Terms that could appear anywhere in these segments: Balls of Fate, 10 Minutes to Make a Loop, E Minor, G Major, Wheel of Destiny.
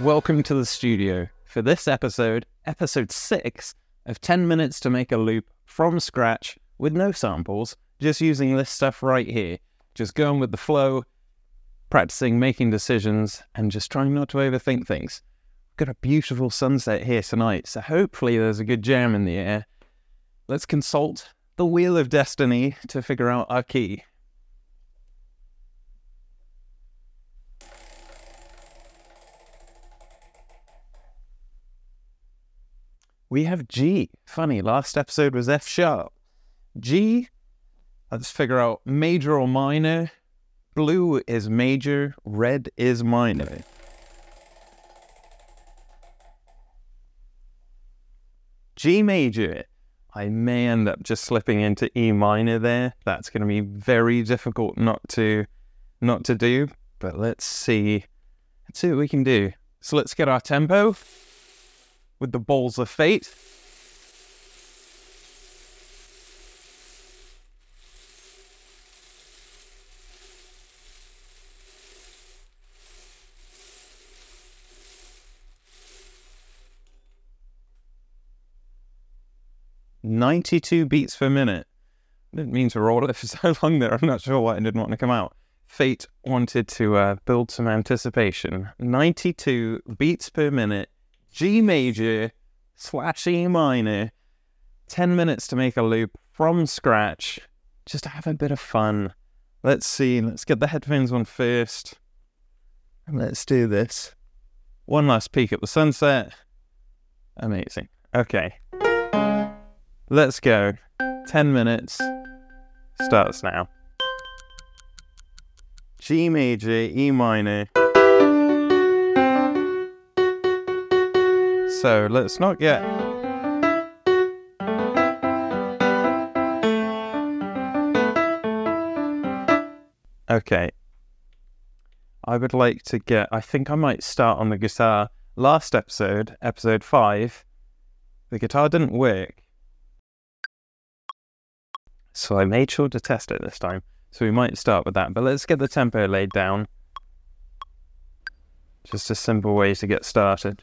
Welcome to the studio for this episode 6 of 10 Minutes to Make a Loop from scratch with no samples, just using this stuff right here, just going with the flow, practicing making decisions and just trying not to overthink things. We've got a beautiful sunset here tonight, so hopefully there's a good jam in the air. Let's consult the Wheel of Destiny to figure out our key. We have G. Funny, last episode was F sharp. G, let's figure out major or minor. Blue is major, red is minor. G major. I may end up just slipping into E minor there. That's going to be very difficult not to do, but let's see what we can do. So let's get our tempo with the Balls of Fate. ...92 beats per minute. Didn't mean to roll it for so long there. I'm not sure why it didn't want to come out. Fate wanted to build some anticipation. 92 beats per minute. G major / E minor, 10 minutes to make a loop from scratch, just to have a bit of fun. Let's see, let's get the headphones on first, and let's do this. One last peek at the sunset. Amazing. Okay, let's go. 10 minutes, starts now. G major, E minor. So let's not get... Okay. I would like to get... I think I might start on the guitar. Last episode, episode 5, the guitar didn't work. So I made sure to test it this time. So we might start with that. But let's get the tempo laid down. Just a simple way to get started.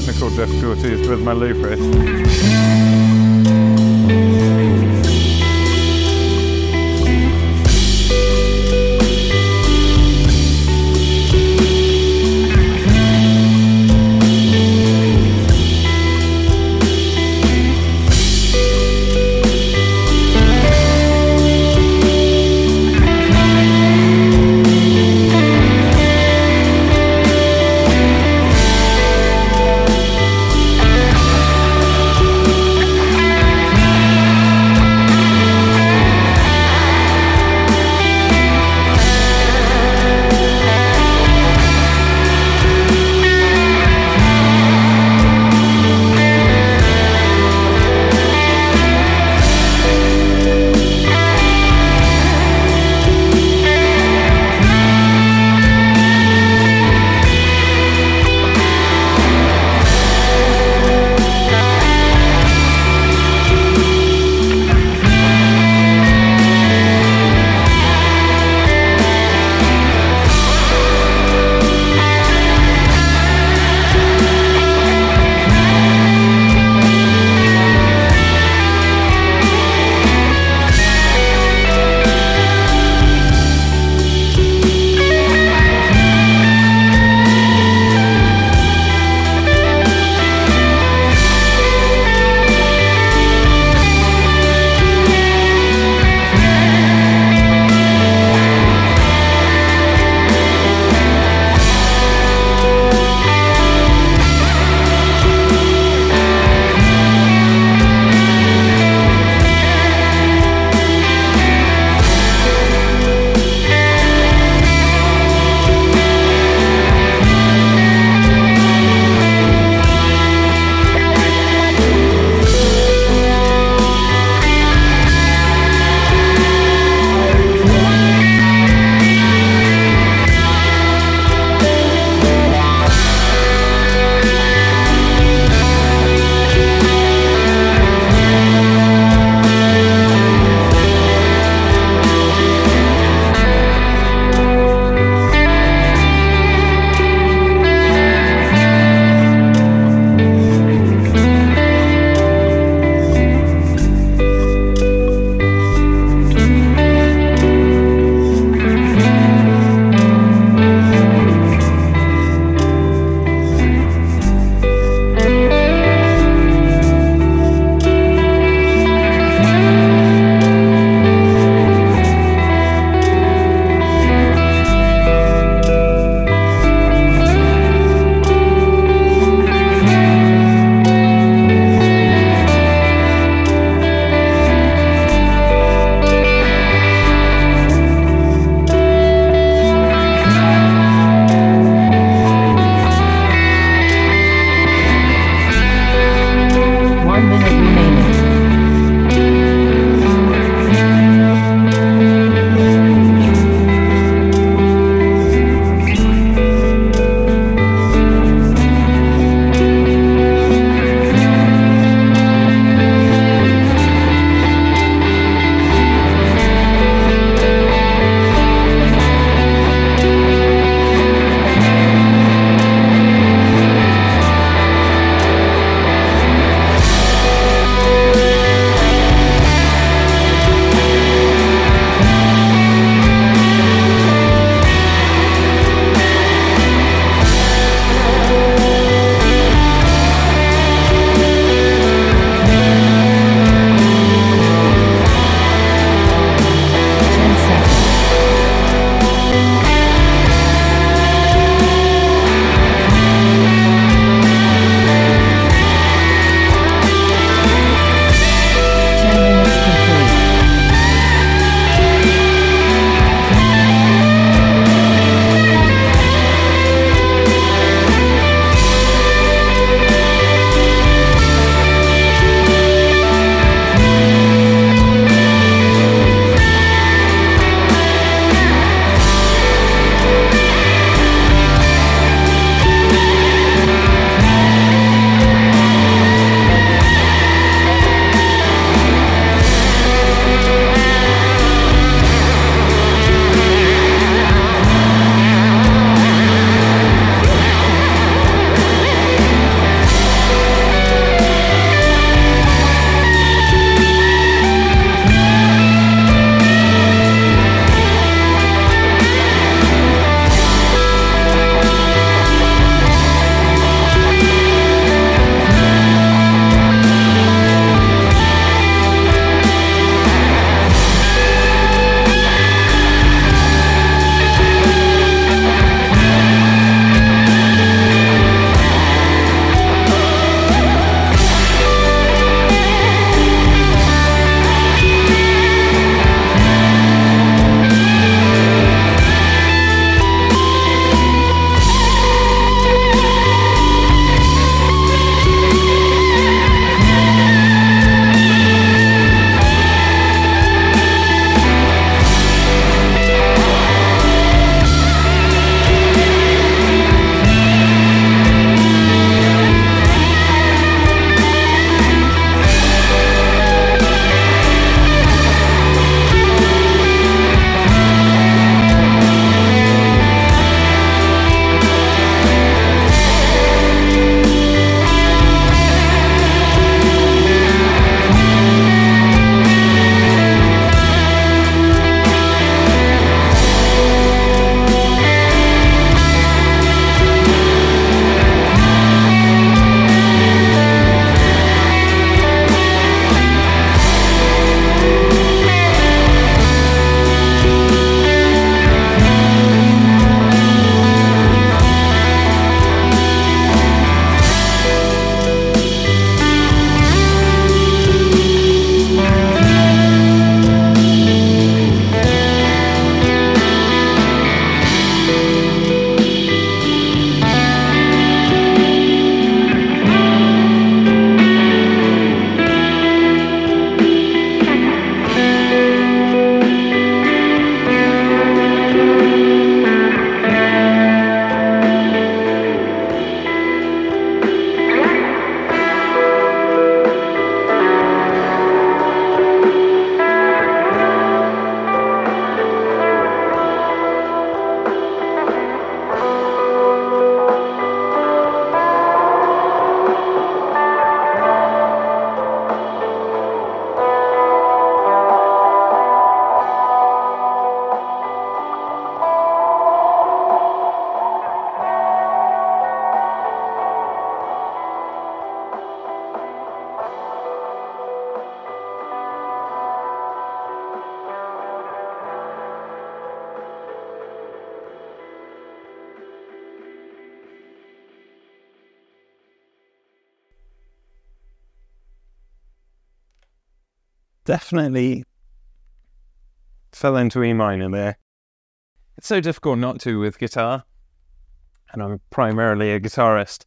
technical difficulties with my looper. Definitely fell into E minor there. It's so difficult not to with guitar, and I'm primarily a guitarist.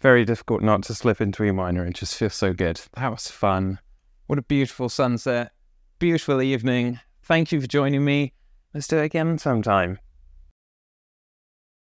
Very difficult not to slip into E minor. It just feels so good. That was fun. What a beautiful sunset. Beautiful evening. Thank you for joining me. Let's do it again sometime.